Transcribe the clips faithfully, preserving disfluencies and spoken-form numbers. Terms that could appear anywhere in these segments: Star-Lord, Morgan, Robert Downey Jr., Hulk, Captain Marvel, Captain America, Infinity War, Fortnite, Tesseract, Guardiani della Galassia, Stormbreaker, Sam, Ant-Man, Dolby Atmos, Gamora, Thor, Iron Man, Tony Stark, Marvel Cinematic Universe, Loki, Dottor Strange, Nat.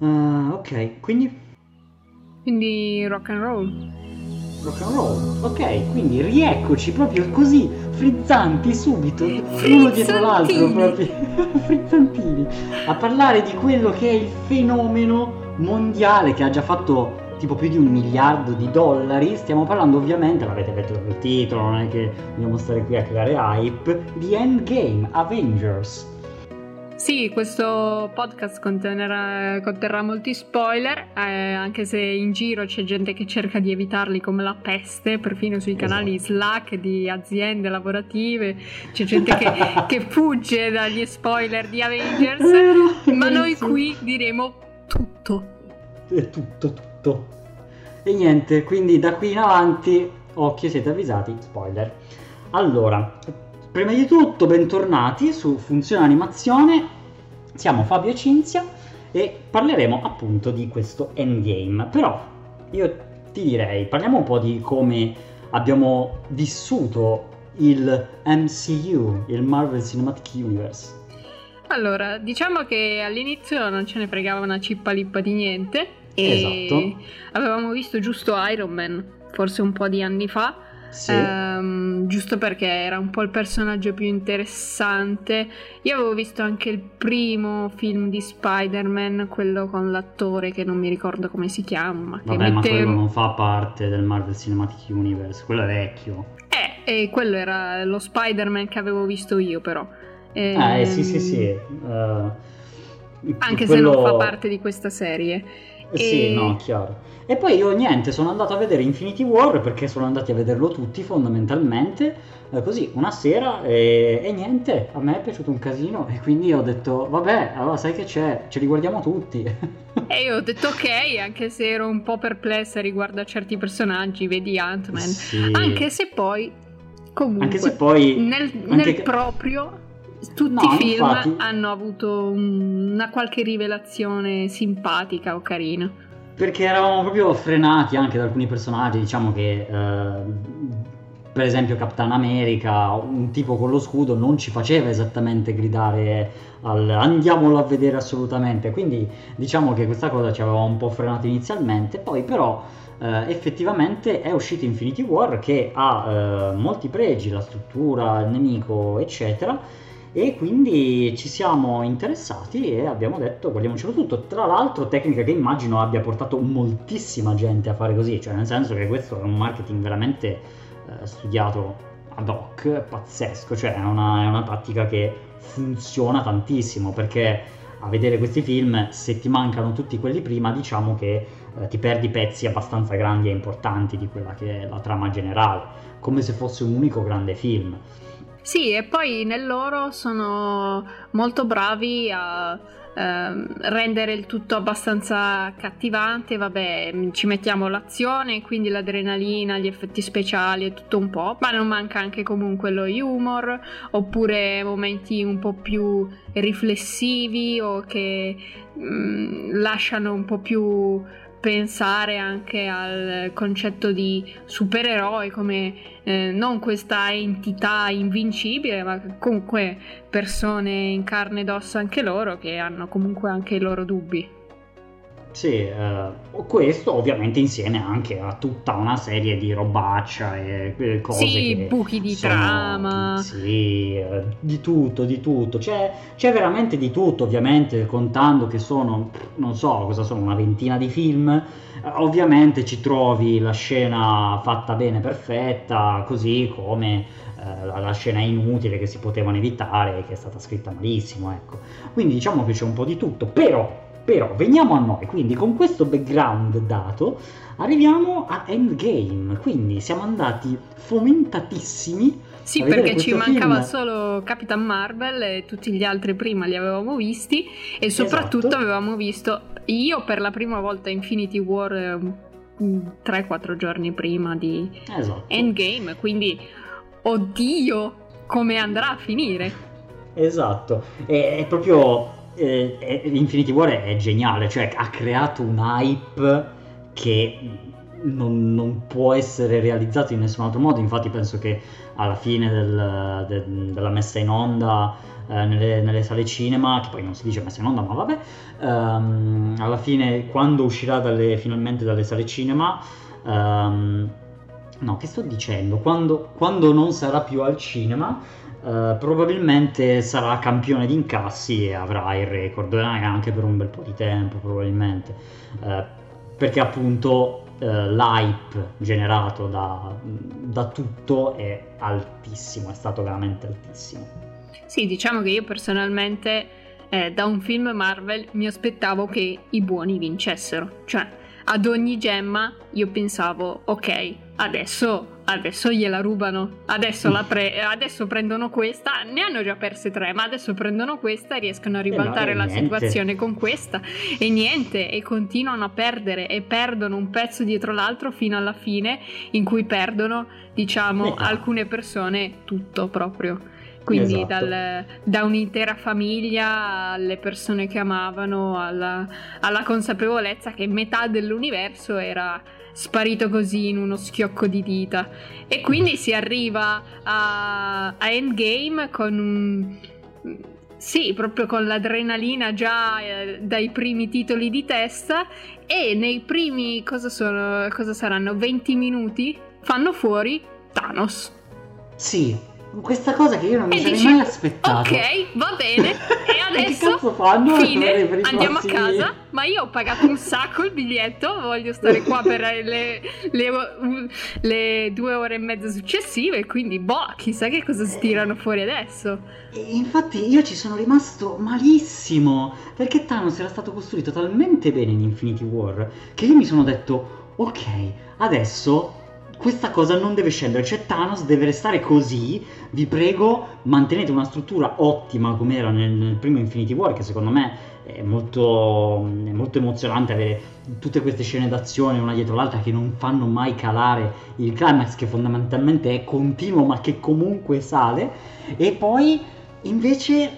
Uh, ok, quindi? Quindi rock and roll. Rock and roll, ok, quindi rieccoci proprio così, frizzanti subito, uno dietro l'altro, proprio frizzantini, a parlare di quello che è il fenomeno mondiale che ha già fatto tipo più di un miliardo di dollari. Stiamo parlando ovviamente, l'avete letto il titolo, non è che dobbiamo stare qui a creare hype, di Endgame, Avengers. Sì, questo podcast contenerà, conterrà molti spoiler, eh, anche se in giro c'è gente che cerca di evitarli come la peste, perfino sui canali Slack di aziende lavorative, c'è gente che, che fugge dagli spoiler di Avengers, ma noi qui diremo tutto. È tutto, tutto. E niente, quindi da qui in avanti, occhio, siete avvisati, spoiler. Allora... Prima di tutto, bentornati su Funzione Animazione, siamo Fabio e Cinzia e parleremo appunto di questo Endgame. Però io ti direi, parliamo un po' di come abbiamo vissuto il M C U, il Marvel Cinematic Universe. Allora, diciamo che all'inizio non ce ne fregava una cippa lippa di niente. E esatto. Avevamo visto giusto Iron Man, forse un po' di anni fa. Sì. Um, giusto perché era un po' il personaggio più interessante. Io avevo visto anche il primo film di Spider-Man, quello con l'attore che non mi ricordo come si chiama, ma vabbè, che ma quello un... non fa parte del Marvel Cinematic Universe, quello è vecchio. Eh, e quello era lo Spider-Man che avevo visto io però e... Ah, eh, sì sì sì uh, anche quello... se non fa parte di questa serie. E... Sì, no, chiaro. E poi io niente, sono andato a vedere Infinity War perché sono andati a vederlo tutti fondamentalmente, eh, così una sera e, e niente, a me è piaciuto un casino e quindi ho detto vabbè, allora sai che c'è, ce li guardiamo tutti. E io ho detto ok, anche se ero un po' perplessa riguardo a certi personaggi, vedi Ant-Man, sì. Anche se poi comunque anche se poi, nel, anche nel che... proprio... Tutti no, i film infatti, hanno avuto una qualche rivelazione simpatica o carina. Perché eravamo proprio frenati anche da alcuni personaggi, diciamo che eh, per esempio Captain America, un tipo con lo scudo, non ci faceva esattamente gridare al andiamolo a vedere assolutamente. Quindi diciamo che questa cosa ci aveva un po' frenato inizialmente, poi però Uh, effettivamente è uscito Infinity War che ha uh, molti pregi, la struttura, il nemico eccetera, e quindi ci siamo interessati e abbiamo detto guardiamocelo tutto. Tra l'altro tecnica che immagino abbia portato moltissima gente a fare così, cioè nel senso che questo è un marketing veramente uh, studiato ad hoc, pazzesco, cioè è una, è una tattica che funziona tantissimo, perché a vedere questi film, se ti mancano tutti quelli prima, diciamo che eh, ti perdi pezzi abbastanza grandi e importanti di quella che è la trama generale, come se fosse un unico grande film. Sì, e poi nel loro sono molto bravi a eh, rendere il tutto abbastanza accattivante, vabbè, ci mettiamo l'azione, quindi l'adrenalina, gli effetti speciali e tutto un po', ma non manca anche comunque lo humor, oppure momenti un po' più riflessivi o che mh, lasciano un po' più... pensare anche al concetto di supereroe come eh, non questa entità invincibile, ma comunque persone in carne ed ossa anche loro che hanno comunque anche i loro dubbi. Sì, eh, questo ovviamente insieme anche a tutta una serie di robaccia e cose, sì, che buchi di sono, trama, sì, eh, di tutto, di tutto, c'è, c'è veramente di tutto, ovviamente contando che sono, non so cosa sono, una ventina di film, eh, ovviamente ci trovi la scena fatta bene, perfetta, così come eh, la, la scena inutile che si potevano evitare, che è stata scritta malissimo, ecco, quindi diciamo che c'è un po' di tutto, però... Però veniamo a noi, quindi con questo background dato arriviamo a Endgame, quindi siamo andati fomentatissimi. Sì, perché ci mancava film. Solo Captain Marvel e tutti gli altri prima li avevamo visti e soprattutto esatto. Avevamo visto io per la prima volta Infinity War tre quattro giorni prima di esatto. Endgame, quindi oddio come andrà a finire. Esatto, è, è proprio... Eh, Infinity War è, è geniale, cioè ha creato un hype che non, non può essere realizzato in nessun altro modo. Infatti penso che alla fine del, de, della messa in onda eh, nelle, nelle sale cinema, che poi non si dice messa in onda, ma vabbè, ehm, alla fine quando uscirà dalle, finalmente dalle sale cinema, ehm, no, che sto dicendo, quando, quando non sarà più al cinema, eh, probabilmente sarà campione di incassi e avrà il record, eh, anche per un bel po' di tempo probabilmente, eh, perché appunto eh, l'hype generato da, da tutto è altissimo, è stato veramente altissimo. Sì, diciamo che io personalmente eh, da un film Marvel mi aspettavo che i buoni vincessero, cioè ad ogni gemma io pensavo ok, adesso adesso gliela rubano, adesso, la pre- adesso prendono questa, ne hanno già perse tre, ma adesso prendono questa e riescono a ribaltare eh no, la niente. situazione con questa, e niente, e continuano a perdere e perdono un pezzo dietro l'altro fino alla fine in cui perdono, diciamo, eh. alcune persone tutto proprio. Quindi esatto. dal, da un'intera famiglia alle persone che amavano, alla, alla consapevolezza che metà dell'universo era sparito così in uno schiocco di dita. E quindi si arriva a, a Endgame con un... Sì, proprio con l'adrenalina già eh, dai primi titoli di testa, e nei primi, cosa sono, cosa saranno, venti minuti, fanno fuori Thanos. Sì. Questa cosa che io non mi e sarei dici, mai aspettato. Ok, va bene. E adesso fine, andiamo a casa. Ma io ho pagato un sacco il biglietto, voglio stare qua per le, le, le due ore e mezza successive. Quindi boh, chissà che cosa si tirano fuori adesso. E infatti io ci sono rimasto malissimo, perché Thanos era stato costruito talmente bene in Infinity War che io mi sono detto ok, adesso questa cosa non deve scendere, cioè Thanos deve restare così, vi prego mantenete una struttura ottima come era nel, nel primo Infinity War, che secondo me è molto, è molto emozionante avere tutte queste scene d'azione una dietro l'altra che non fanno mai calare il climax, che fondamentalmente è continuo ma che comunque sale. E poi invece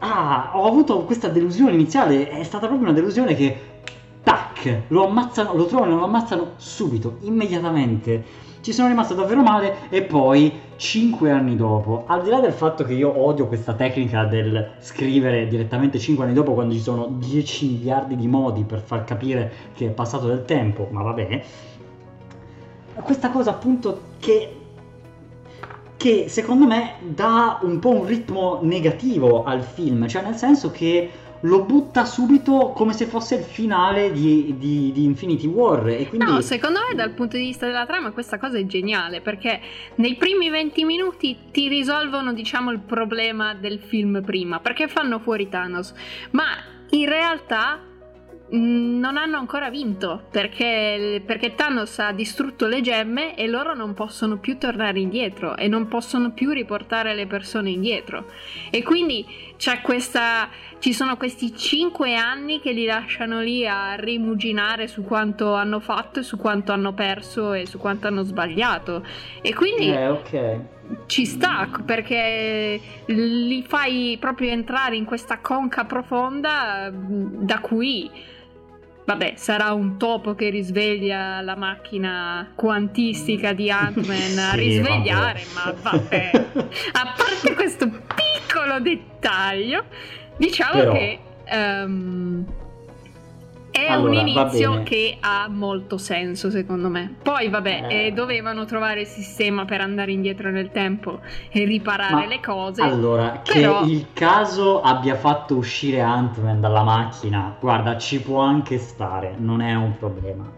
ah, ho avuto questa delusione iniziale, è stata proprio una delusione che tac, lo ammazzano, lo trovano, lo ammazzano subito, immediatamente. Ci sono rimasto davvero male. E poi, cinque anni dopo, al di là del fatto che io odio questa tecnica del scrivere direttamente cinque anni dopo, quando ci sono dieci miliardi di modi per far capire che è passato del tempo, ma vabbè, questa cosa appunto che... che secondo me dà un po' un ritmo negativo al film, cioè nel senso che lo butta subito come se fosse il finale di, di, di Infinity War. E quindi... No, secondo me dal punto di vista della trama questa cosa è geniale, perché nei primi venti minuti ti risolvono, diciamo, il problema del film prima, perché fanno fuori Thanos, ma in realtà non hanno ancora vinto, perché, perché Thanos ha distrutto le gemme e loro non possono più tornare indietro e non possono più riportare le persone indietro. E quindi c'è questa, ci sono questi cinque anni che li lasciano lì a rimuginare su quanto hanno fatto e su quanto hanno perso e su quanto hanno sbagliato. E quindi eh, ok, ci sta, perché li fai proprio entrare in questa conca profonda da cui, vabbè, sarà un topo che risveglia la macchina quantistica di Ant-Man sì, a risvegliare, vabbè. Ma vabbè, a parte questo piccolo dettaglio, diciamo però, che um, è allora, un inizio che ha molto senso secondo me. Poi vabbè, eh. Eh, dovevano trovare il sistema per andare indietro nel tempo e riparare ma, le cose. Allora, però... che il caso abbia fatto uscire Ant-Man dalla macchina, guarda, ci può anche stare, non è un problema.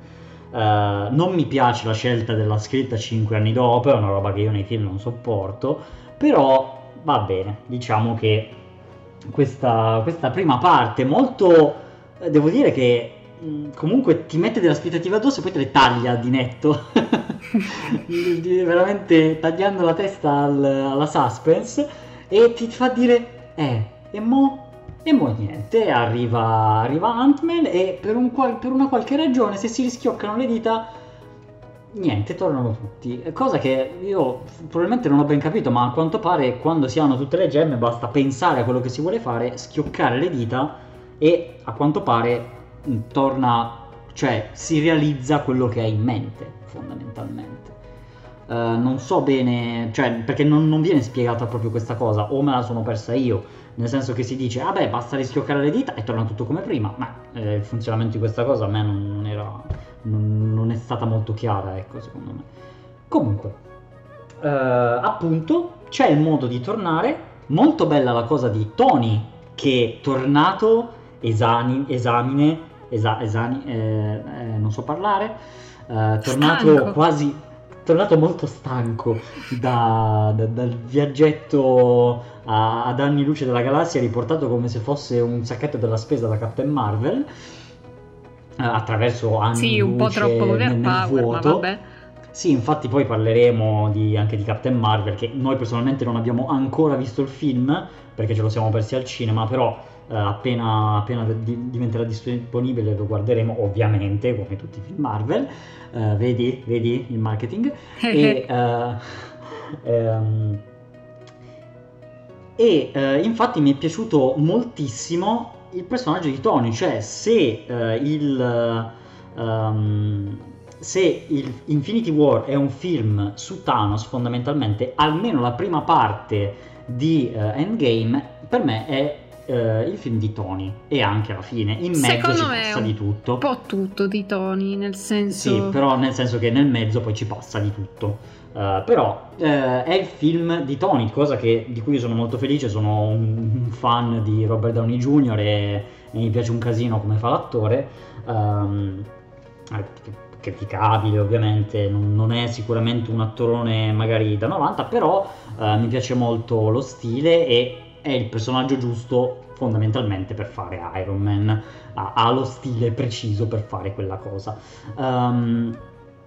Uh, non mi piace la scelta della scritta cinque anni dopo, è una roba che io nei film non sopporto, però va bene, diciamo che Questa, questa prima parte molto, devo dire che comunque ti mette dell'aspettativa addosso e poi te le taglia di netto veramente tagliando la testa al, alla suspense, e ti fa dire eh, e mo e mo niente, arriva, arriva Ant-Man e per, un qual, per una qualche ragione, se si rischioccano le dita, niente, tornano tutti. Cosa che io probabilmente non ho ben capito, ma a quanto pare quando si hanno tutte le gemme basta pensare a quello che si vuole fare, schioccare le dita e a quanto pare torna cioè si realizza quello che hai in mente fondamentalmente. Uh, non so bene, cioè, perché non, non viene spiegata proprio questa cosa, o me la sono persa io, nel senso che si dice, ah beh, basta rischioccare le dita e torna tutto come prima, ma eh, il funzionamento di questa cosa a me non era, non, non è stata molto chiara, ecco, secondo me. Comunque, uh, appunto, c'è il modo di tornare, molto bella la cosa di Tony, che tornato, esani, esamine, esa, esani, eh, eh, non so parlare, eh, tornato stanco. quasi... tornato molto stanco da, da, dal viaggetto a, ad anni luce della galassia, riportato come se fosse un sacchetto della spesa da Captain Marvel, attraverso anni sì, un luce po' troppo nel, nel vuoto. Ma vabbè. Sì, infatti poi parleremo di, anche di Captain Marvel, che noi personalmente non abbiamo ancora visto il film, perché ce lo siamo persi al cinema, però eh, appena, appena di, diventerà disponibile lo guarderemo, ovviamente, come tutti i film Marvel. Uh, vedi, vedi il marketing e, uh, um, e uh, infatti mi è piaciuto moltissimo il personaggio di Tony, cioè se uh, il uh, um, se il Infinity War è un film su Thanos, fondamentalmente almeno la prima parte di uh, Endgame per me è Uh, il film di Tony, e anche alla fine in mezzo secondo ci me passa di tutto, un po' tutto di Tony, nel senso sì, però nel senso che nel mezzo poi ci passa di tutto, uh, però uh, è il film di Tony, cosa che, di cui io sono molto felice, sono un fan di Robert Downey junior e, e mi piace un casino come fa l'attore, um, criticabile ovviamente, non, non è sicuramente un attorone magari da novanta, però uh, mi piace molto lo stile e è il personaggio giusto fondamentalmente per fare Iron Man, ha, ha lo stile preciso per fare quella cosa. Um,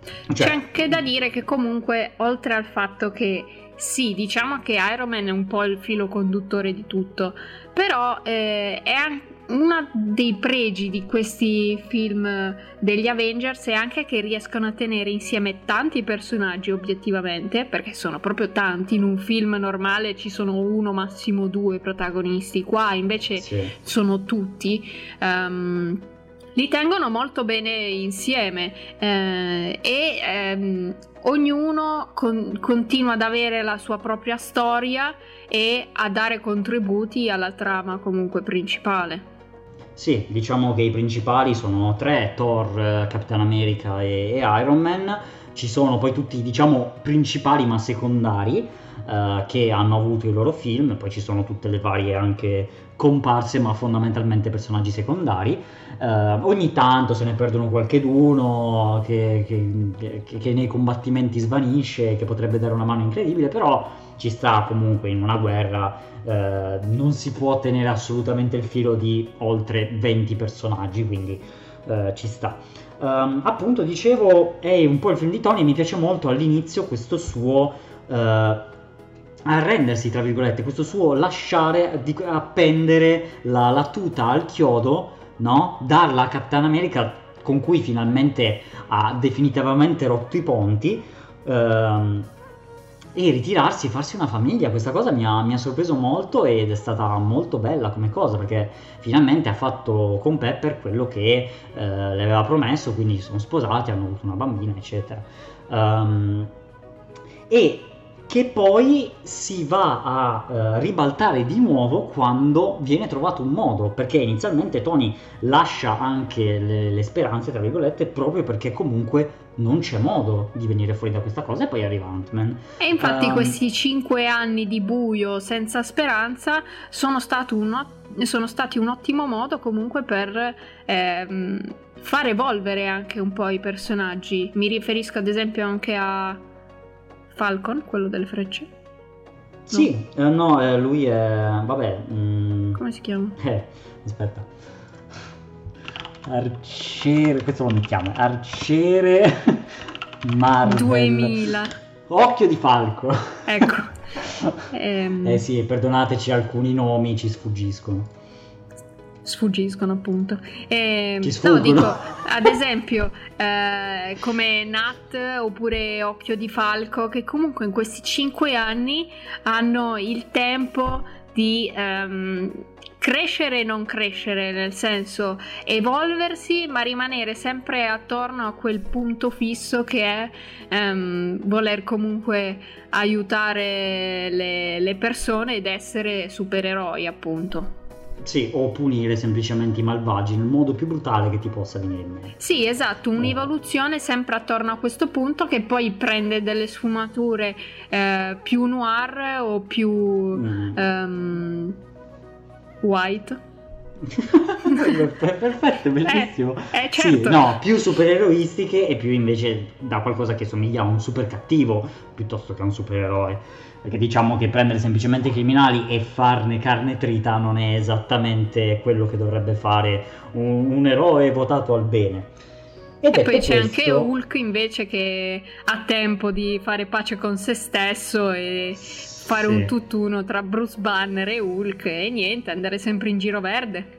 cioè... C'è anche da dire che comunque, oltre al fatto che sì, diciamo che Iron Man è un po' il filo conduttore di tutto, però eh, è anche uno dei pregi di questi film degli Avengers è anche che riescono a tenere insieme tanti personaggi obiettivamente, perché sono proprio tanti. In un film normale ci sono uno, massimo due protagonisti, qua invece sì, sono tutti. Um, li tengono molto bene insieme eh, e ehm, ognuno con, continua ad avere la sua propria storia e a dare contributi alla trama comunque principale. Sì, diciamo che i principali sono tre, Thor, Captain America e, e Iron Man. Ci sono poi tutti, diciamo, principali ma secondari eh, che hanno avuto i loro film, poi ci sono tutte le varie anche comparse ma fondamentalmente personaggi secondari. Eh, ogni tanto se ne perdono qualcheduno che, che, che, che nei combattimenti svanisce, che potrebbe dare una mano incredibile, però ci sta comunque in una guerra, eh, non si può tenere assolutamente il filo di oltre venti personaggi, quindi eh, ci sta. Um, appunto, dicevo, è un po' il film di Tony e mi piace molto all'inizio questo suo uh, arrendersi, tra virgolette, questo suo lasciare, di, appendere la, la tuta al chiodo, no? Darla a Captain America, con cui finalmente ha definitivamente rotto i ponti, um, e ritirarsi, farsi una famiglia. Questa cosa mi ha, mi ha sorpreso molto ed è stata molto bella come cosa, perché finalmente ha fatto con Pepper quello che eh, le aveva promesso, quindi si sono sposati, hanno avuto una bambina, eccetera, um, e che poi si va a eh, ribaltare di nuovo quando viene trovato un modo, perché inizialmente Tony lascia anche le, le speranze, tra virgolette, proprio perché comunque non c'è modo di venire fuori da questa cosa, e poi arriva Ant-Man. E infatti um, questi cinque anni di buio senza speranza sono, stato un, sono stati un ottimo modo comunque per... Ehm, far evolvere anche un po' i personaggi. Mi riferisco ad esempio anche a... Falcon, quello delle frecce? No. Sì, eh, no, eh, lui è... vabbè... Mm... Come si chiama? Eh, aspetta. Arciere... questo lo mettiamo. Arciere Marvel. duemila. Occhio di Falco. Ecco. ehm... Eh sì, perdonateci, alcuni nomi ci sfuggiscono. Sfuggiscono appunto eh, no, dico, ad esempio eh, come Nat oppure Occhio di Falco, che comunque in questi cinque anni hanno il tempo di um, crescere e non crescere, nel senso evolversi ma rimanere sempre attorno a quel punto fisso che è um, voler comunque aiutare le, le persone ed essere supereroi, appunto. Sì, o punire semplicemente i malvagi nel modo più brutale che ti possa venire in mente. Sì, esatto, un'evoluzione sempre attorno a questo punto che poi prende delle sfumature eh, più noir o più mm. um, white. Perfetto, bellissimo. Eh, eh, certo. Sì, no, più supereroistiche e più invece da qualcosa che somiglia a un super cattivo piuttosto che a un supereroe. Perché diciamo che prendere semplicemente i criminali e farne carne trita non è esattamente quello che dovrebbe fare un, un eroe votato al bene. E poi questo... c'è anche Hulk invece che ha tempo di fare pace con se stesso e fare sì. un tutt'uno tra Bruce Banner e Hulk e niente, andare sempre in giro verde.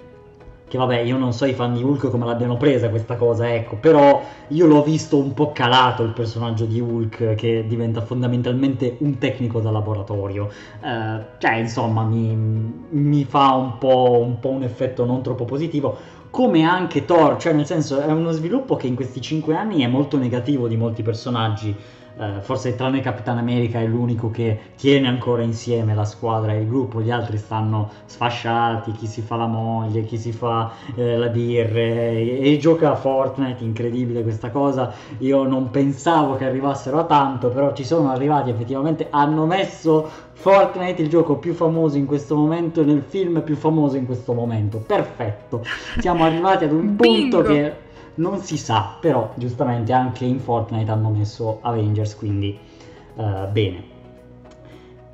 Che vabbè, io non so i fan di Hulk come l'abbiano presa questa cosa, ecco, però io l'ho visto un po' calato il personaggio di Hulk, che diventa fondamentalmente un tecnico da laboratorio. Eh, cioè, insomma, mi, mi fa un po', un po' un effetto non troppo positivo, come anche Thor, cioè nel senso è uno sviluppo che in questi cinque anni è molto negativo di molti personaggi. Uh, forse tranne Captain America è l'unico che tiene ancora insieme la squadra e il gruppo, gli altri stanno sfasciati, chi si fa la moglie, chi si fa eh, la birra e, e gioca a Fortnite, incredibile questa cosa, io non pensavo che arrivassero a tanto, però ci sono arrivati effettivamente, hanno messo Fortnite, il gioco più famoso in questo momento, nel film più famoso in questo momento, perfetto, siamo arrivati ad un punto che... non si sa, però giustamente anche in Fortnite hanno messo Avengers, quindi uh, bene.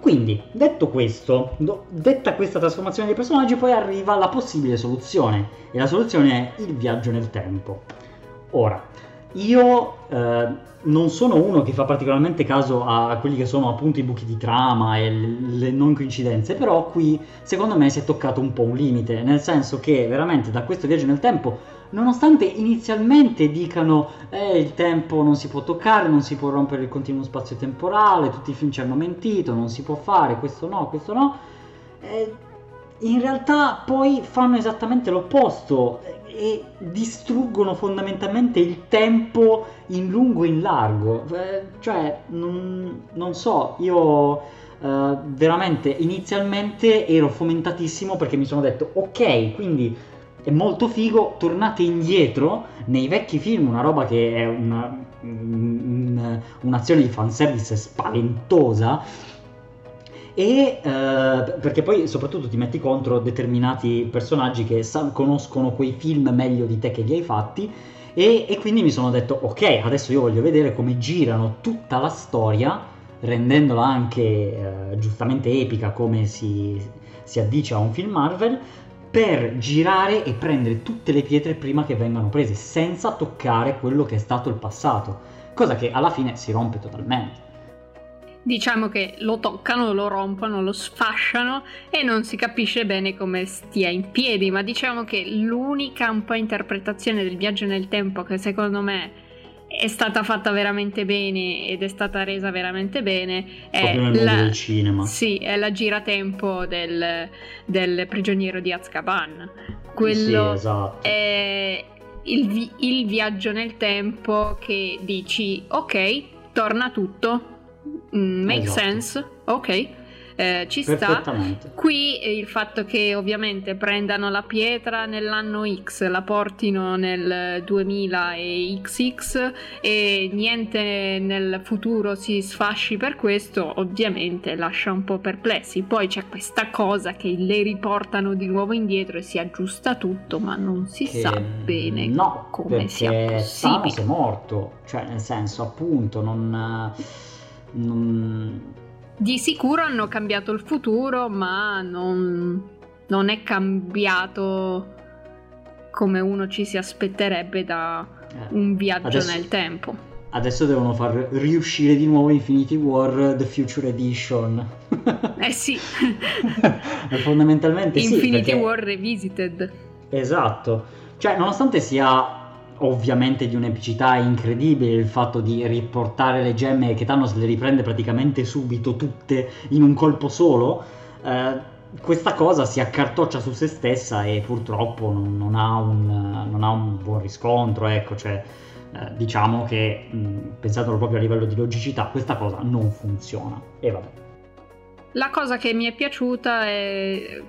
Quindi, detto questo, do, detta questa trasformazione dei personaggi, poi arriva la possibile soluzione, e la soluzione è il viaggio nel tempo. Ora, io uh, non sono uno che fa particolarmente caso a, a quelli che sono appunto i buchi di trama e le, le non coincidenze, però qui secondo me si è toccato un po' un limite, nel senso che veramente da questo viaggio nel tempo... nonostante inizialmente dicano eh, il tempo non si può toccare, non si può rompere il continuo spazio temporale, tutti i film ci hanno mentito, non si può fare, questo no, questo no, eh, in realtà poi fanno esattamente l'opposto e distruggono fondamentalmente il tempo in lungo e in largo, eh, cioè non, non so, io... Uh, veramente inizialmente ero fomentatissimo perché mi sono detto ok, quindi è molto figo, tornate indietro nei vecchi film, una roba che è una, un, un'azione di fanservice spaventosa, e uh, perché poi soprattutto ti metti contro determinati personaggi che sa- conoscono quei film meglio di te che li hai fatti, e, e quindi mi sono detto ok, adesso io voglio vedere come girano tutta la storia, rendendola anche uh, giustamente epica come si, si addice a un film Marvel, per girare e prendere tutte le pietre prima che vengano prese, senza toccare quello che è stato il passato, cosa che alla fine si rompe totalmente. Diciamo che lo toccano, lo rompono, lo sfasciano e non si capisce bene come stia in piedi, ma diciamo che l'unica un po' interpretazione del viaggio nel tempo che secondo me è stata fatta veramente bene ed è stata resa veramente bene è proprio nel mondo la... del cinema. Sì, è la giratempo del, del prigioniero di Azkaban. Quello sì, esatto. È il, vi- il viaggio nel tempo che dici ok, torna tutto, make esatto. sense, ok. Eh, ci sta. Qui il fatto che ovviamente prendano la pietra nell'anno X, la portino nel duemila e X X e niente nel futuro si sfasci per questo, ovviamente lascia un po' perplessi. Poi c'è questa cosa che le riportano di nuovo indietro e si aggiusta tutto, ma non si che... sa bene no, come sia possibile. Thanos è morto, cioè nel senso appunto non... non... Di sicuro hanno cambiato il futuro, ma non, non è cambiato come uno ci si aspetterebbe da un viaggio adesso, nel tempo. Adesso devono far riuscire di nuovo Infinity War The Future Edition. Eh sì. Fondamentalmente sì. Infinity perché... War Revisited. Esatto. Cioè, nonostante sia... ovviamente di un'epicità incredibile il fatto di riportare le gemme, che Thanos le riprende praticamente subito tutte in un colpo solo, eh, questa cosa si accartoccia su se stessa e purtroppo non, non, ha, un, non ha un buon riscontro, ecco, cioè eh, diciamo che mh, pensatelo proprio a livello di logicità, questa cosa non funziona e vabbè. La cosa che mi è piaciuta è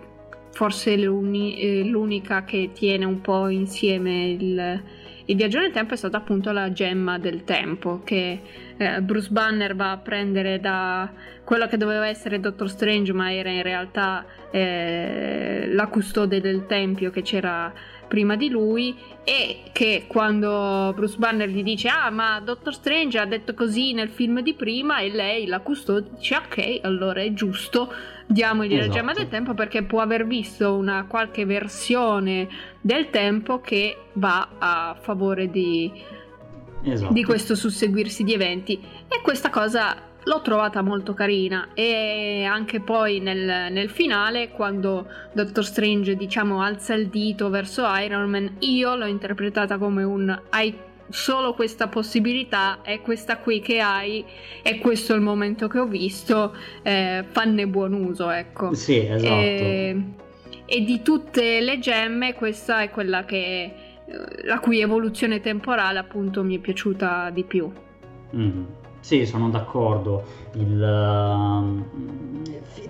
forse l'uni, l'unica che tiene un po' insieme il, il viaggio nel tempo, è stata appunto la gemma del tempo che eh, Bruce Banner va a prendere da quello che doveva essere Dottor Strange, ma era in realtà eh, la custode del tempio che c'era prima di lui, e che quando Bruce Banner gli dice ah ma Dottor Strange ha detto così nel film di prima, e lei la custode dice ok, allora è giusto, diamogli esatto. la gemma del tempo, perché può aver visto una qualche versione del tempo che va a favore di, esatto. di questo susseguirsi di eventi, e questa cosa l'ho trovata molto carina. E anche poi nel, nel finale, quando Dottor Strange diciamo alza il dito verso Iron Man, io l'ho interpretata come un hai solo questa possibilità, è questa qui che hai, è questo il momento che ho visto, eh, fanne buon uso, ecco. Sì, esatto. E, e di tutte le gemme questa è quella che la cui evoluzione temporale appunto mi è piaciuta di più. Mm. Sì, sono d'accordo, il, uh,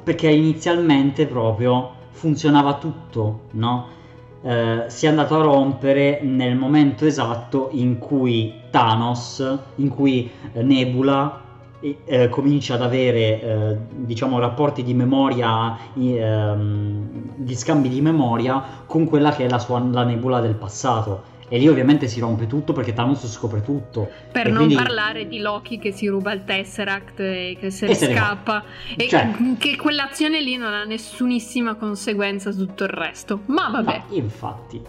perché inizialmente proprio funzionava tutto, no? Eh, si è andato a rompere nel momento esatto in cui Thanos, in cui Nebula eh, comincia ad avere eh, diciamo rapporti di memoria, eh, di scambi di memoria con quella che è la sua la Nebula del passato. E lì ovviamente si rompe tutto perché Thanos scopre tutto. Per e non quindi... parlare di Loki che si ruba il Tesseract e che se ne scappa. E cioè... che quell'azione lì non ha nessunissima conseguenza su tutto il resto. Ma vabbè. No, infatti.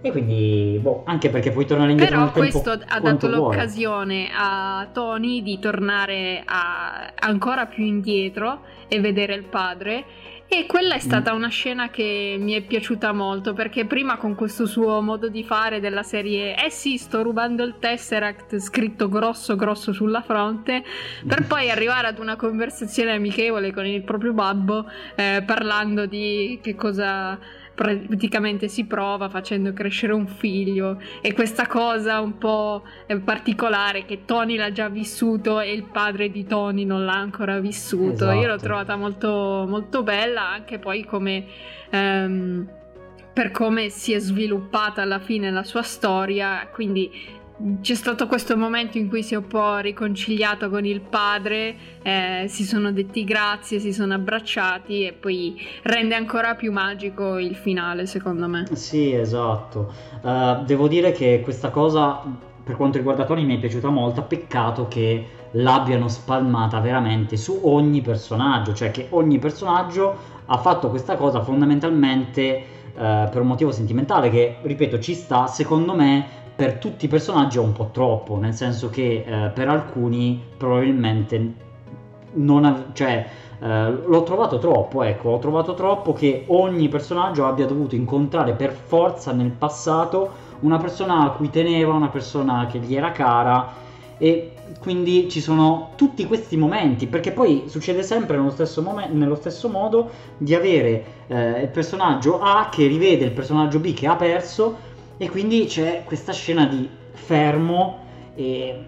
E quindi, boh, anche perché puoi tornare indietro nel tempo. Però questo ha dato l'occasione a Tony di tornare a... ancora più indietro e vedere il padre. E quella è stata una scena che mi è piaciuta molto, perché prima con questo suo modo di fare della serie eh sì sto rubando il Tesseract scritto grosso grosso sulla fronte, per poi arrivare ad una conversazione amichevole con il proprio babbo eh, parlando di che cosa praticamente si prova facendo crescere un figlio, e questa cosa un po' particolare che Tony l'ha già vissuto e il padre di Tony non l'ha ancora vissuto. Esatto. Io l'ho trovata molto molto bella, anche poi come um, per come si è sviluppata alla fine la sua storia, quindi c'è stato questo momento in cui si è un po' riconciliato con il padre, eh, si sono detti grazie, si sono abbracciati, e poi rende ancora più magico il finale, secondo me. Sì, esatto. Uh, devo dire che questa cosa, per quanto riguarda Tony, mi è piaciuta molto. Peccato che l'abbiano spalmata veramente su ogni personaggio, cioè che ogni personaggio ha fatto questa cosa fondamentalmente uh, per un motivo sentimentale che, ripeto, ci sta, secondo me. Per tutti i personaggi è un po' troppo, nel senso che eh, per alcuni probabilmente non av- cioè eh, l'ho trovato troppo, ecco, ho trovato troppo che ogni personaggio abbia dovuto incontrare per forza nel passato una persona a cui teneva, una persona che gli era cara, e quindi ci sono tutti questi momenti, perché poi succede sempre nello stesso, mom- nello stesso modo di avere eh, il personaggio A che rivede il personaggio B che ha perso, e quindi c'è questa scena di fermo e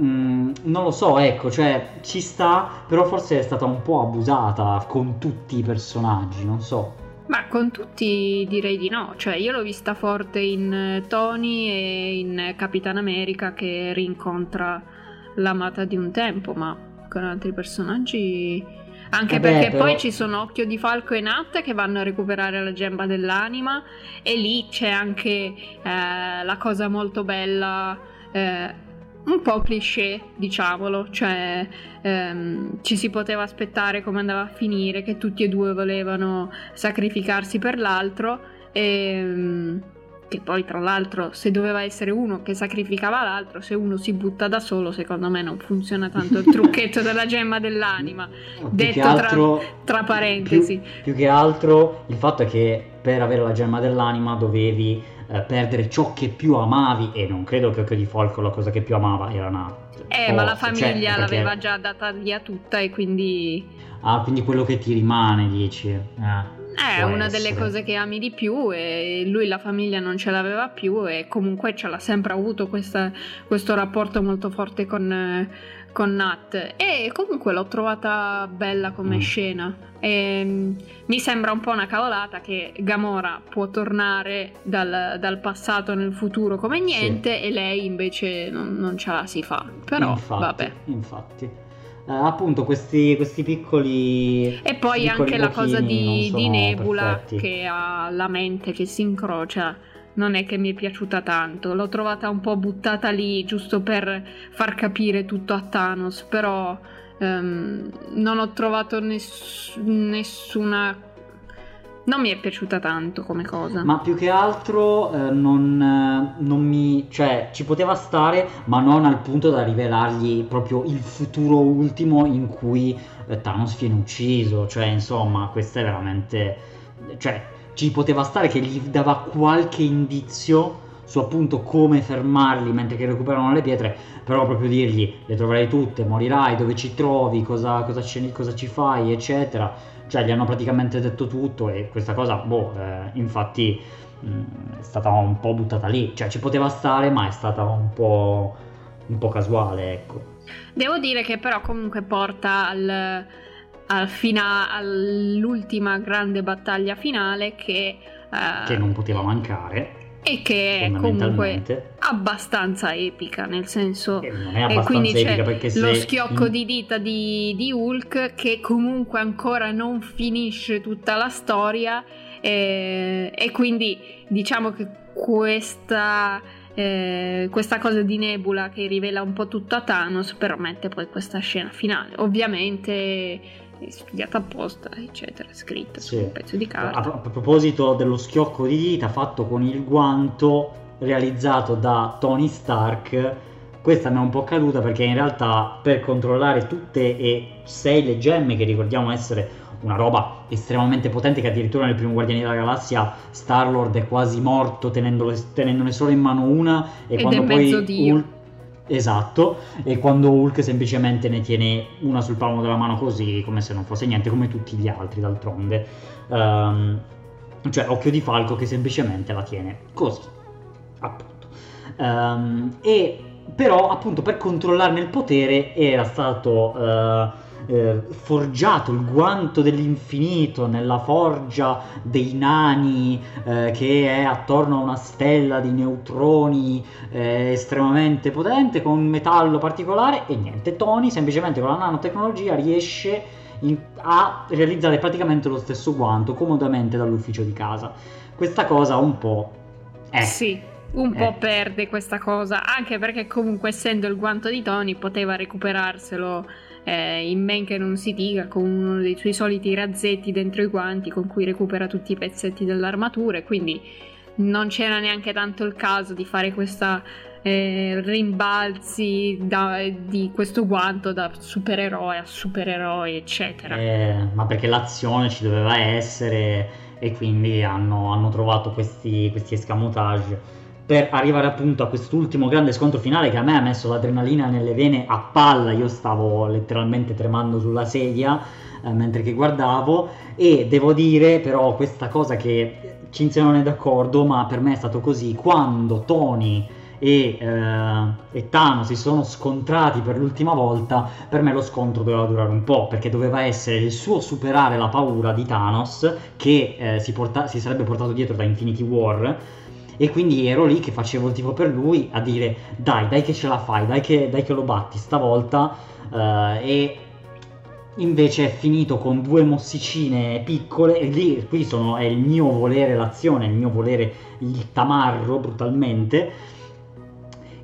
mm, non lo so, ecco, cioè ci sta, però forse è stata un po' abusata con tutti i personaggi, non so. Ma con tutti direi di no, cioè io l'ho vista forte in Tony e in Capitan America che rincontra l'amata di un tempo, ma con altri personaggi anche. Vabbè, perché però... poi ci sono Occhio di Falco e Nat che vanno a recuperare la gemma dell'anima, e lì c'è anche eh, la cosa molto bella, eh, un po' cliché, diciamolo, cioè ehm, ci si poteva aspettare come andava a finire, che tutti e due volevano sacrificarsi per l'altro, e, che poi tra l'altro se doveva essere uno che sacrificava l'altro, se uno si butta da solo secondo me non funziona tanto il trucchetto della gemma dell'anima. No, detto altro, tra, tra parentesi più, più che altro il fatto è che per avere la gemma dell'anima dovevi eh, perdere ciò che più amavi, e non credo che Occhio di Falco la cosa che più amava era Nat. Eh, forza, ma la famiglia, cioè, l'aveva perché... già data via tutta, e quindi... Ah, quindi quello che ti rimane, dici. Ah. È una essere. delle cose che ami di più, e lui la famiglia non ce l'aveva più, e comunque ce l'ha sempre avuto questa, questo rapporto molto forte con, con Nat, e comunque l'ho trovata bella come mm. scena, e mi sembra un po' una cavolata che Gamora può tornare dal, dal passato nel futuro come niente, sì, e lei invece non, non ce la si fa, però infatti, vabbè, infatti. Uh, appunto questi, questi piccoli, e poi piccoli anche la cosa di, di Nebula perfetti, che ha la mente che si incrocia, non è che mi è piaciuta tanto, l'ho trovata un po' buttata lì giusto per far capire tutto a Thanos, però um, non ho trovato ness- nessuna non mi è piaciuta tanto come cosa. Ma più che altro eh, non, non mi... cioè ci poteva stare, ma non al punto da rivelargli proprio il futuro ultimo in cui eh, Thanos viene ucciso. Cioè insomma, questa è veramente... cioè ci poteva stare che gli dava qualche indizio su appunto come fermarli mentre che recuperano le pietre, però proprio dirgli le troverai tutte, morirai, dove ci trovi, cosa, cosa, ci, cosa ci fai, eccetera. Cioè gli hanno praticamente detto tutto, e questa cosa, boh, eh, infatti mh, è stata un po' buttata lì. Cioè ci poteva stare, ma è stata un po', un po' casuale, ecco. Devo dire che però comunque porta al, al fina, all'ultima grande battaglia finale che... Eh, che non poteva mancare. E che è comunque abbastanza epica, nel senso, e non è abbastanza, e quindi epica, perché c'è lo schiocco in... di dita di, di Hulk, che comunque ancora non finisce tutta la storia, eh, e quindi diciamo che questa, eh, questa cosa di Nebula che rivela un po' tutto a Thanos permette poi questa scena finale, ovviamente studiata apposta, eccetera, scritta, sì, su un pezzo di carta. A, a proposito dello schiocco di dita fatto con il guanto realizzato da Tony Stark, questa mi è un po' caduta, perché in realtà per controllare tutte e sei le gemme, che ricordiamo essere una roba estremamente potente, che addirittura nel primo Guardiani della Galassia Star-Lord è quasi morto tenendole, tenendone solo in mano una, e ed quando è poi mezzo Dio. Ul- Esatto, e quando Hulk semplicemente ne tiene una sul palmo della mano, così, come se non fosse niente, come tutti gli altri d'altronde. Um, cioè Occhio di Falco che semplicemente la tiene così, appunto. Um, e però appunto per controllarne il potere era stato uh, eh, forgiato il guanto dell'infinito nella forgia dei nani, eh, che è attorno a una stella di neutroni eh, estremamente potente, con un metallo particolare, e niente, Tony semplicemente con la nanotecnologia riesce in, a realizzare praticamente lo stesso guanto comodamente dall'ufficio di casa. Questa cosa un po' è... sì. Un eh. po' perde questa cosa, anche perché comunque essendo il guanto di Tony poteva recuperarselo eh, in men che non si dica, con uno dei suoi soliti razzetti dentro i guanti con cui recupera tutti i pezzetti dell'armatura, e quindi non c'era neanche tanto il caso di fare questa eh, rimbalzi da, di questo guanto da supereroe a supereroe, eccetera. Eh, ma perché l'azione ci doveva essere, e quindi hanno, hanno trovato questi, questi escamotage per arrivare appunto a quest'ultimo grande scontro finale, che a me ha messo l'adrenalina nelle vene a palla. Io stavo letteralmente tremando sulla sedia eh, mentre che guardavo, e devo dire però questa cosa che Cinzia non è d'accordo, ma per me è stato così: quando Tony e, eh, e Thanos si sono scontrati per l'ultima volta, per me lo scontro doveva durare un po', perché doveva essere il suo superare la paura di Thanos, che eh, si, porta- si sarebbe portato dietro da Infinity War, e quindi ero lì che facevo il tifo per lui, a dire dai, dai che ce la fai, dai che, dai che lo batti stavolta, uh, e invece è finito con due mossicine piccole, e lì, qui sono, è il mio volere l'azione, il mio volere il tamarro brutalmente,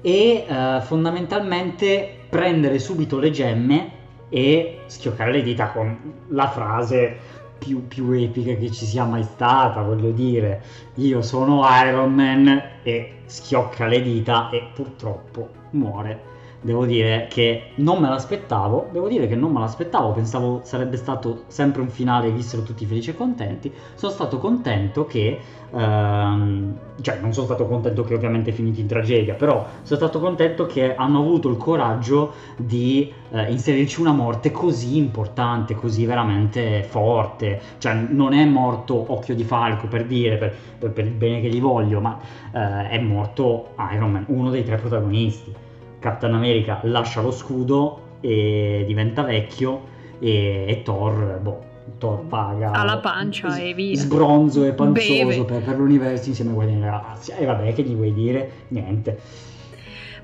e uh, fondamentalmente prendere subito le gemme e schioccare le dita con la frase... Più, più epica che ci sia mai stata, voglio dire, io sono Iron Man, e schiocca le dita e purtroppo muore. Devo dire che non me l'aspettavo, devo dire che non me l'aspettavo, pensavo sarebbe stato sempre un finale, vissero tutti felici e contenti. Sono stato contento che, ehm, cioè non sono stato contento che ovviamente è finito in tragedia, però sono stato contento che hanno avuto il coraggio di eh, inserirci una morte così importante, così veramente forte. Cioè non è morto Occhio di Falco, per dire, per, per, per il bene che gli voglio, ma eh, è morto Iron Man, uno dei tre protagonisti. Captain America lascia lo scudo e diventa vecchio, e, e Thor, boh, Thor paga. Ha la pancia s- e via. Sbronzo e panzoso per, per l'universo insieme a Guardiani della Galassia. E vabbè, che gli vuoi dire? Niente.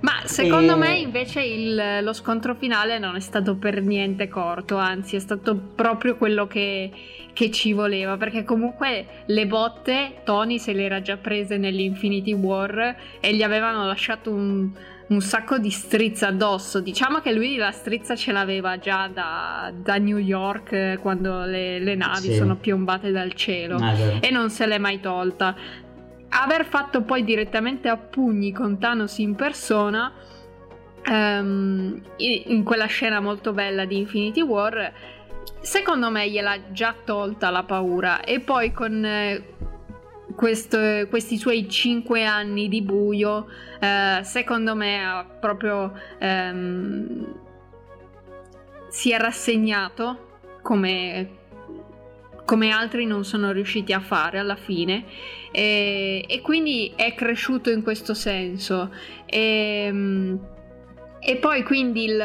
Ma secondo e... me invece il, lo scontro finale non è stato per niente corto, anzi è stato proprio quello che, che ci voleva, perché comunque le botte Tony se le era già prese nell'Infinity War e gli avevano lasciato un... un sacco di strizza addosso. Diciamo che lui la strizza ce l'aveva già da, da New York, quando le, le navi sì. sono piombate dal cielo, ah, e non se l'è mai tolta. Aver fatto poi direttamente a pugni con Thanos in persona um, in quella scena molto bella di Infinity War, secondo me gliel'ha già tolta la paura. E poi con... Eh, Questo, questi suoi cinque anni di buio, eh, secondo me ha proprio ehm, si è rassegnato, come, come altri non sono riusciti a fare alla fine, e, e quindi è cresciuto in questo senso. E, e poi quindi il,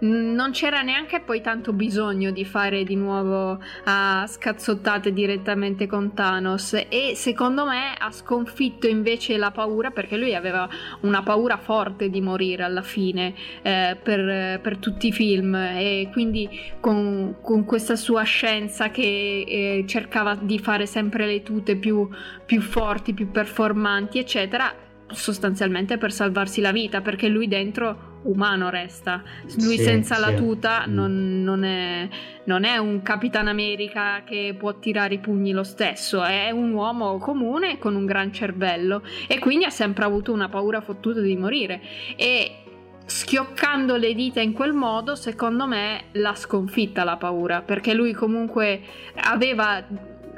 non c'era neanche poi tanto bisogno di fare di nuovo a scazzottate direttamente con Thanos, e secondo me ha sconfitto invece la paura, perché lui aveva una paura forte di morire alla fine eh, per, per tutti i film, e quindi con, con questa sua scienza che eh, cercava di fare sempre le tute più, più forti, più performanti eccetera, sostanzialmente per salvarsi la vita, perché lui dentro umano resta, lui sì, senza sì. la tuta non, non, è, non è un Capitan America che può tirare i pugni lo stesso, è un uomo comune con un gran cervello, e quindi ha sempre avuto una paura fottuta di morire, e schioccando le dita in quel modo secondo me l'ha sconfitta la paura, perché lui comunque aveva...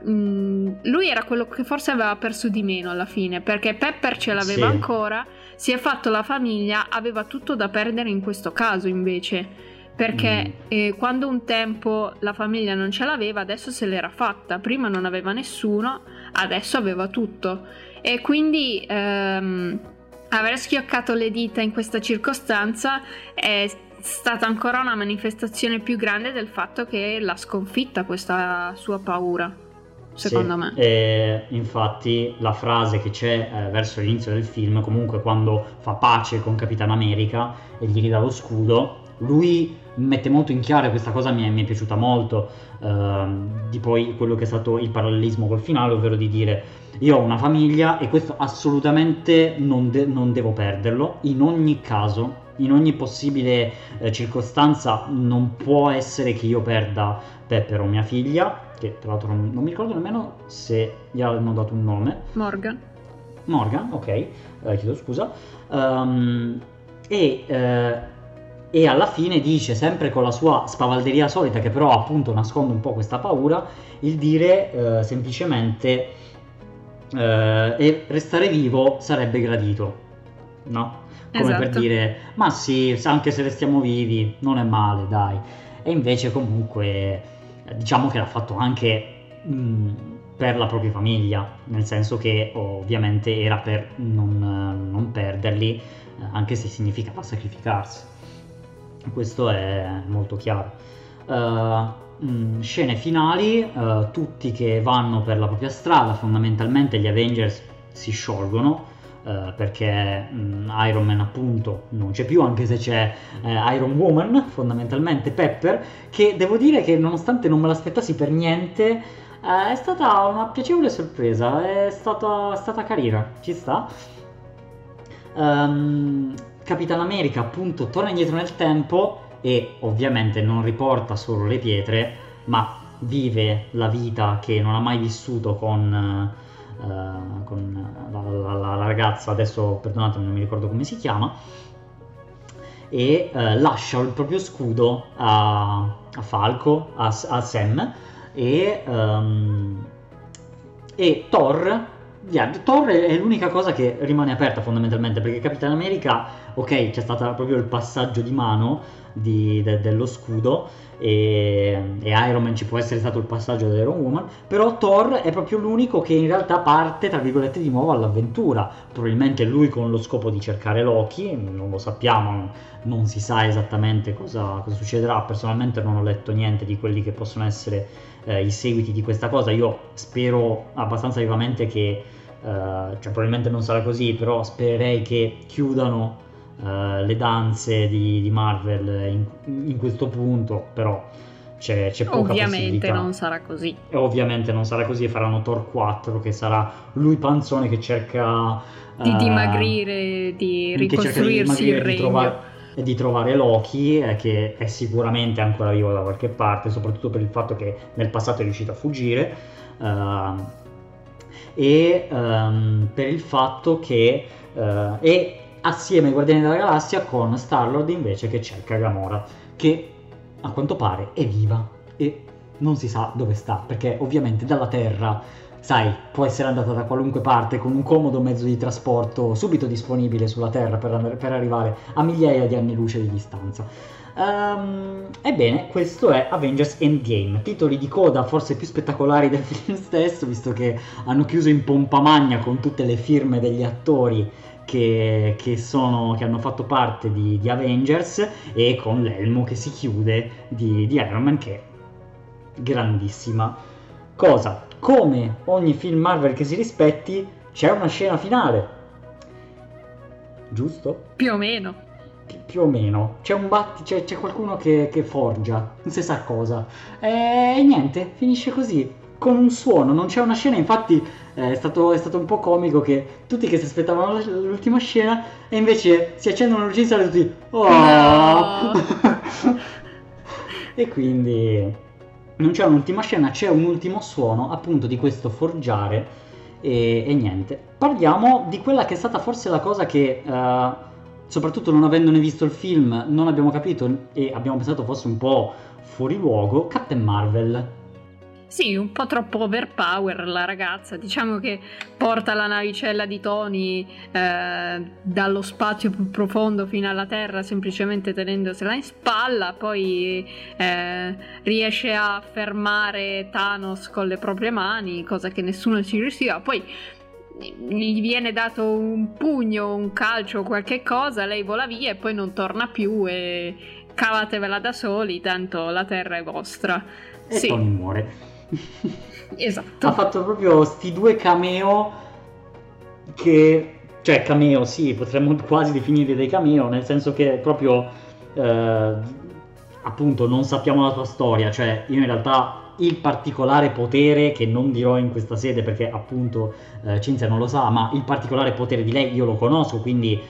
lui era quello che forse aveva perso di meno alla fine, perché Pepper ce l'aveva sì. ancora, si è fatto la famiglia, aveva tutto da perdere in questo caso invece, perché mm. eh, quando un tempo la famiglia non ce l'aveva, adesso se l'era fatta, prima non aveva nessuno, adesso aveva tutto, e quindi ehm, aver schioccato le dita in questa circostanza è stata ancora una manifestazione più grande del fatto che l'ha sconfitta questa sua paura, secondo sì, me. E infatti la frase che c'è eh, verso l'inizio del film, comunque quando fa pace con Capitan America e gli ridà lo scudo, lui mette molto in chiaro, questa cosa mi è, mi è piaciuta molto, eh, di poi quello che è stato il parallelismo col finale, ovvero di dire io ho una famiglia e questo assolutamente non, de- non devo perderlo, in ogni caso, in ogni possibile eh, circostanza non può essere che io perda Pepper o mia figlia, che tra l'altro non, non mi ricordo nemmeno se gli hanno dato un nome. Morgan. Morgan, ok, eh, chiedo scusa. Um, e, eh, e alla fine dice, sempre con la sua spavalderia solita, che però appunto nasconde un po' questa paura, il dire eh, semplicemente eh, e restare vivo sarebbe gradito, no? Come esatto. per dire, ma sì, anche se restiamo vivi, non è male, dai. E invece comunque... diciamo che l'ha fatto anche mh, per la propria famiglia, nel senso che ovviamente era per non, non perderli, anche se significava sacrificarsi. Questo è molto chiaro. Uh, mh, scene finali, uh, tutti che vanno per la propria strada, fondamentalmente gli Avengers si sciolgono, Uh, perché mh, Iron Man appunto non c'è più, anche se c'è eh, Iron Woman, fondamentalmente Pepper, che devo dire che nonostante non me l'aspettassi per niente eh, è stata una piacevole sorpresa, è stata, è stata carina, ci sta. um, Capitan America appunto torna indietro nel tempo e ovviamente non riporta solo le pietre, ma vive la vita che non ha mai vissuto con... Uh, con la, la, la ragazza, adesso perdonatemi non mi ricordo come si chiama, e eh, lascia il proprio scudo a, a Falco, a, a Sam, e, um, e Thor, yeah, Thor è l'unica cosa che rimane aperta fondamentalmente, perché Captain America, ok, c'è stato proprio il passaggio di mano di, de, dello scudo, e, e Iron Man ci può essere stato il passaggio da Iron Woman, però Thor è proprio l'unico che in realtà parte tra virgolette di nuovo all'avventura, probabilmente lui con lo scopo di cercare Loki, non lo sappiamo, non si sa esattamente cosa, cosa succederà. Personalmente non ho letto niente di quelli che possono essere eh, i seguiti di questa cosa. Io spero abbastanza vivamente che eh, cioè probabilmente non sarà così, però spererei che chiudano Uh, le danze di, di Marvel in, in questo punto, però c'è, c'è poca ovviamente possibilità. Non sarà così. E ovviamente non sarà così, faranno Thor quattro, che sarà lui panzone che cerca uh, di dimagrire, di ricostruirsi di dimagrire, il regno, di trovare, di trovare Loki, eh, che è sicuramente ancora vivo da qualche parte, soprattutto per il fatto che nel passato è riuscito a fuggire, uh, e um, per il fatto che uh, è assieme ai Guardiani della Galassia con Star-Lord invece che cerca Gamora, che a quanto pare è viva e non si sa dove sta, perché ovviamente dalla Terra, sai, può essere andata da qualunque parte con un comodo mezzo di trasporto subito disponibile sulla Terra per, andare, per arrivare a migliaia di anni luce di distanza. Um, ebbene, questo è Avengers Endgame, titoli di coda forse più spettacolari del film stesso, visto che hanno chiuso in pompa magna con tutte le firme degli attori Che, che, sono, che hanno fatto parte di, di Avengers, e con l'elmo che si chiude di, di Iron Man, che è grandissima cosa. Come ogni film Marvel che si rispetti, c'è una scena finale, giusto? Più o meno. Pi- più o meno. C'è un batti, c'è, c'è qualcuno che, che forgia, non si sa cosa. E niente, finisce così, con un suono, non c'è una scena. Infatti eh, è, stato, è stato un po' comico che tutti che si aspettavano l'ultima scena e invece si accendono l'urgenza e tutti oh! No. E quindi non c'è un'ultima scena, c'è un ultimo suono appunto di questo forgiare, e, e niente. Parliamo di quella che è stata forse la cosa che eh, soprattutto non avendone visto il film non abbiamo capito e abbiamo pensato fosse un po' fuori luogo: Captain Marvel. Sì, un po' troppo overpower la ragazza, diciamo che porta la navicella di Tony eh, dallo spazio più profondo fino alla Terra semplicemente tenendosela in spalla, poi eh, riesce a fermare Thanos con le proprie mani, cosa che nessuno ci riusciva, poi gli viene dato un pugno, un calcio, qualche cosa, lei vola via e poi non torna più e cavatevela da soli, tanto la Terra è vostra. E sì. Tony muore. Esatto. Ha fatto proprio sti due cameo che, cioè cameo sì, potremmo quasi definirli dei cameo, nel senso che proprio eh, appunto non sappiamo la tua storia, cioè io in realtà il particolare potere, che non dirò in questa sede perché appunto eh, Cinzia non lo sa, ma il particolare potere di lei io lo conosco, quindi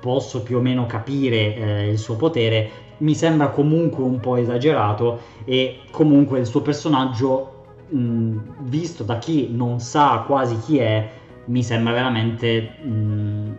posso più o meno capire eh, il suo potere, mi sembra comunque un po' esagerato, e comunque il suo personaggio Mh, visto da chi non sa quasi chi è, mi sembra veramente mh,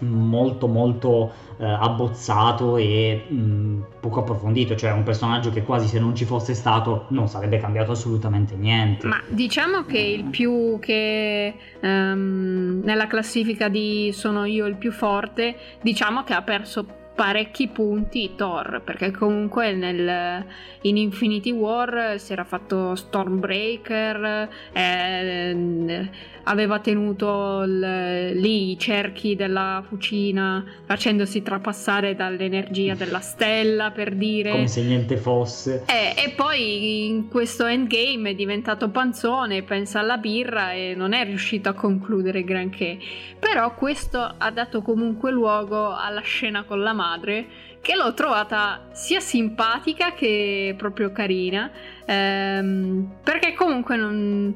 molto molto eh, abbozzato e mh, poco approfondito, cioè un personaggio che quasi se non ci fosse stato non sarebbe cambiato assolutamente niente. Ma diciamo che eh. il più che um, nella classifica di sono io il più forte, diciamo che ha perso parecchi punti Thor, perché comunque nel, in Infinity War si era fatto Stormbreaker, eh, aveva tenuto l, lì i cerchi della fucina facendosi trapassare dall'energia della stella, per dire, come se niente fosse, eh, e poi in questo Endgame è diventato panzone, pensa alla birra, e non è riuscito a concludere granché, però questo ha dato comunque luogo alla scena con la madre, che l'ho trovata sia simpatica che proprio carina, ehm, perché comunque non,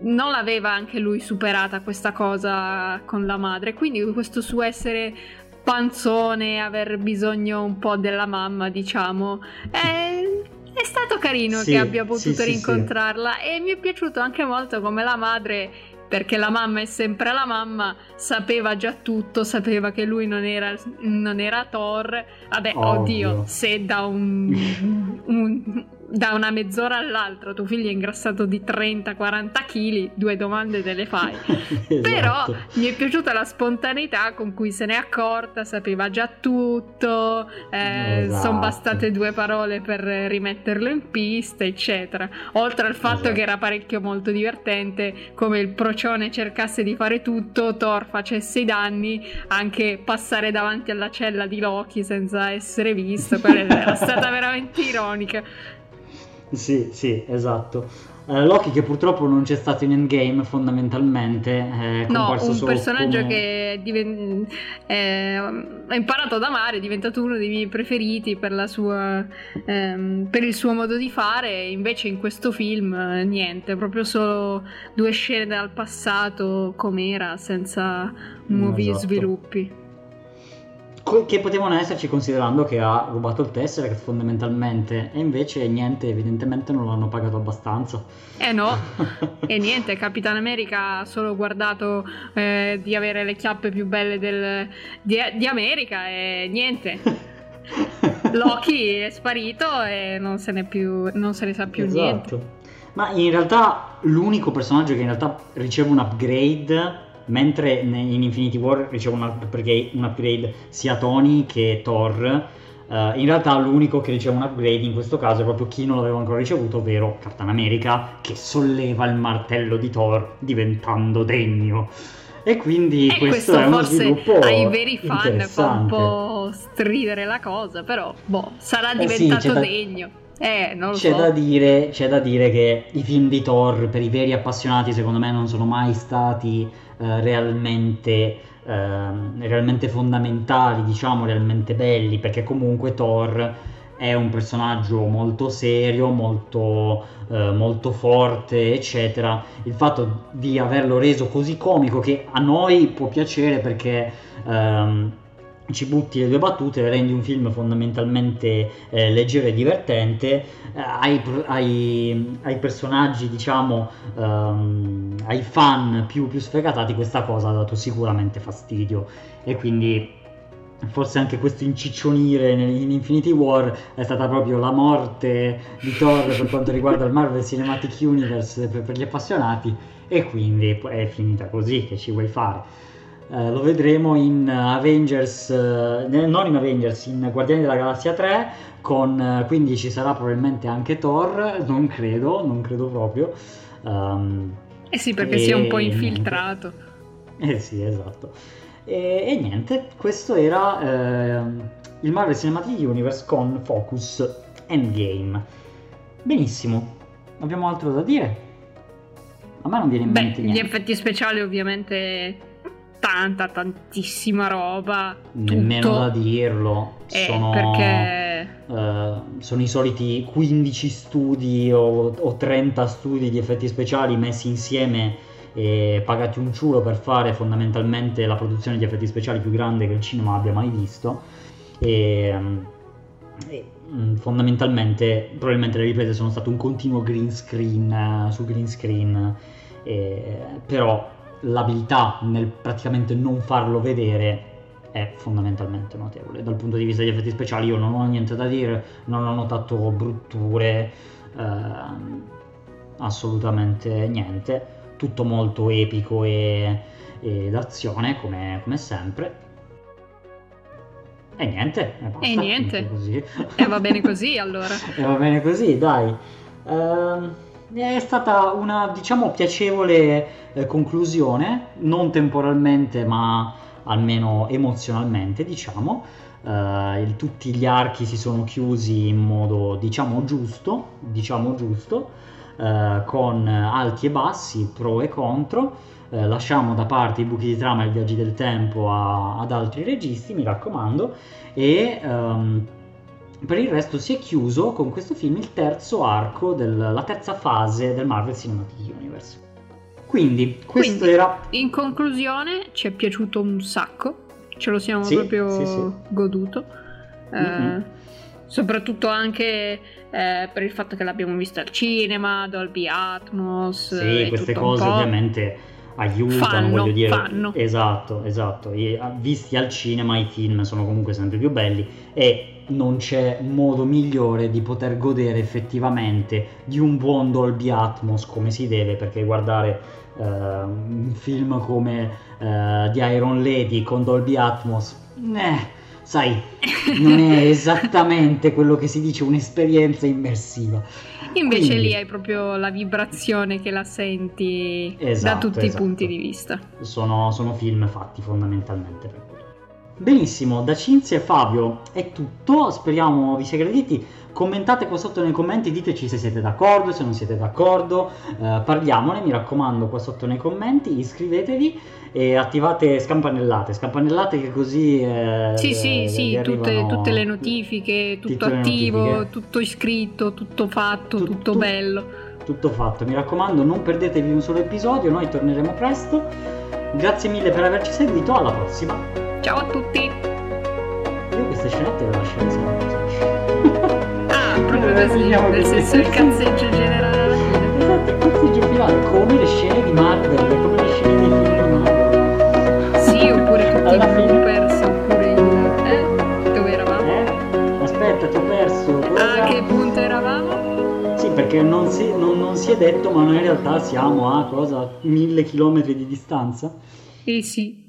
non l'aveva anche lui superata questa cosa con la madre, quindi questo suo essere panzone, aver bisogno un po' della mamma, diciamo, è, è stato carino, sì, che abbia potuto sì, rincontrarla sì, sì. E mi è piaciuto anche molto come la madre perché la mamma è sempre la mamma, sapeva già tutto, sapeva che lui non era, non era Thor. Vabbè, Ovvio. oddio, se da un, un da una mezz'ora all'altra tuo figlio è ingrassato di trenta quaranta chili, due domande te le fai. Esatto. Però mi è piaciuta la spontaneità con cui se n'è accorta, sapeva già tutto, eh, esatto. sono bastate due parole per rimetterlo in pista, eccetera, oltre al fatto esatto. che era parecchio molto divertente come il procione cercasse di fare tutto, Thor facesse i danni, anche passare davanti alla cella di Loki senza essere visto. Quella era stata veramente ironica. Sì, sì, esatto. Eh, Loki, che purtroppo non c'è stato in Endgame, fondamentalmente. No, un personaggio come... che è diven... eh, ha imparato ad amare, è diventato uno dei miei preferiti per la sua ehm, per il suo modo di fare. Invece in questo film niente, proprio solo due scene dal passato com'era, senza nuovi esatto. sviluppi. Che potevano esserci, considerando che ha rubato il Tesseract fondamentalmente, e invece niente, evidentemente non l'hanno pagato abbastanza. Eh no, e niente, Captain America ha solo guardato eh, di avere le chiappe più belle del, di, di America e niente. Loki è sparito e non se ne, più, non se ne sa più esatto. niente. Ma in realtà l'unico personaggio che in realtà riceve un upgrade, mentre in Infinity War riceve un upgrade, un upgrade sia Tony che Thor, uh, in realtà l'unico che riceve un upgrade in questo caso è proprio chi non l'aveva ancora ricevuto, ovvero Captain America, che solleva il martello di Thor diventando degno. E quindi eh, questo, questo è uno sviluppo ai veri fan fa un po' stridere la cosa, però boh, sarà diventato eh sì, degno. Eh, non lo c'è, so. da dire, c'è da dire che i film di Thor per i veri appassionati secondo me non sono mai stati eh, realmente, eh, realmente fondamentali, diciamo realmente belli, perché comunque Thor è un personaggio molto serio, molto, eh, molto forte, eccetera. Il fatto di averlo reso così comico, che a noi può piacere perché... Ehm, ci butti le due battute, rendi un film fondamentalmente eh, leggero e divertente, eh, ai, ai, ai personaggi, diciamo, ehm, ai fan più, più sfegatati questa cosa ha dato sicuramente fastidio, e quindi forse anche questo inciccionire in Infinity War è stata proprio la morte di Thor per quanto riguarda il Marvel Cinematic Universe per, per gli appassionati, e quindi è finita così, che ci vuoi fare? Uh, lo vedremo in Avengers, uh, non in Avengers, in Guardiani della Galassia tre, con, uh, quindi ci sarà probabilmente anche Thor, non credo, non credo proprio. Um, eh sì, perché e... si è un po' infiltrato. Eh sì, esatto. E, e niente, questo era uh, il Marvel Cinematic Universe con Focus Endgame. Benissimo, abbiamo altro da dire? A me non viene in Beh, mente niente. Gli effetti speciali ovviamente... tanta, tantissima roba, nemmeno tutto. Da dirlo, eh, sono, perché... uh, sono i soliti quindici studi o, o trenta studi di effetti speciali messi insieme e pagati un ciulo per fare fondamentalmente la produzione di effetti speciali più grande che il cinema abbia mai visto, e, e fondamentalmente probabilmente le riprese sono state un continuo green screen su green screen, e, però l'abilità nel praticamente non farlo vedere è fondamentalmente notevole. Dal punto di vista degli effetti speciali io non ho niente da dire, non ho notato brutture, ehm, assolutamente niente, tutto molto epico e, e d'azione come, come sempre. E niente, e basta, e niente. Così. E va bene così allora. E va bene così, dai. Ehm... È stata una, diciamo, piacevole eh, conclusione, non temporalmente ma almeno emozionalmente, diciamo. Eh, il, tutti gli archi si sono chiusi in modo, diciamo, giusto, diciamo giusto, eh, con alti e bassi, pro e contro. Eh, lasciamo da parte i buchi di trama e i viaggi del tempo a, ad altri registi, mi raccomando, e... Ehm, per il resto si è chiuso con questo film il terzo arco, del, la terza fase del Marvel Cinematic Universe. Quindi, questo Quindi, era... in conclusione, ci è piaciuto un sacco, ce lo siamo sì, proprio sì, sì. goduto, mm-hmm. eh, soprattutto anche eh, per il fatto che l'abbiamo visto al cinema, Dolby Atmos... Sì, queste cose ovviamente... aiutano, fanno, voglio dire, fanno. esatto, esatto. E, visti al cinema, i film sono comunque sempre più belli e non c'è modo migliore di poter godere effettivamente di un buon Dolby Atmos come si deve, perché guardare eh, un film come eh, The Iron Lady con Dolby Atmos, eh, sai, non è esattamente quello che si dice un'esperienza immersiva. Invece quindi, lì hai proprio la vibrazione che la senti, esatto, da tutti esatto. i punti di vista. Sono, sono film fatti fondamentalmente per quello. Benissimo, da Cinzia e Fabio è tutto, speriamo vi sia graditi. Commentate qua sotto nei commenti, diteci se siete d'accordo, se non siete d'accordo, eh, parliamone, mi raccomando, qua sotto nei commenti, iscrivetevi e attivate scampanellate, scampanellate che così... Eh, sì, sì, eh, sì, tutte, tutte le notifiche, tutto attivo, notifiche. tutto iscritto, tutto fatto, tutto, tutto bello. Tutto fatto, mi raccomando, non perdetevi un solo episodio, noi torneremo presto, grazie mille per averci seguito, alla prossima. Ciao a tutti! Io queste scenette le lascio insieme. Proprio così, nel senso il cazzeggio generale. Esatto, il cazzeggio finale, come le scene di Marvel, come le scene di Marvel. Sì, oppure tutti i bloopers, oppure il... Eh? Dove eravamo? Eh? Aspetta, ti ho perso. A ah, che punto eravamo? Sì, perché non si, non, non si è detto, ma noi in realtà siamo a cosa? Mille chilometri di distanza? Eh sì.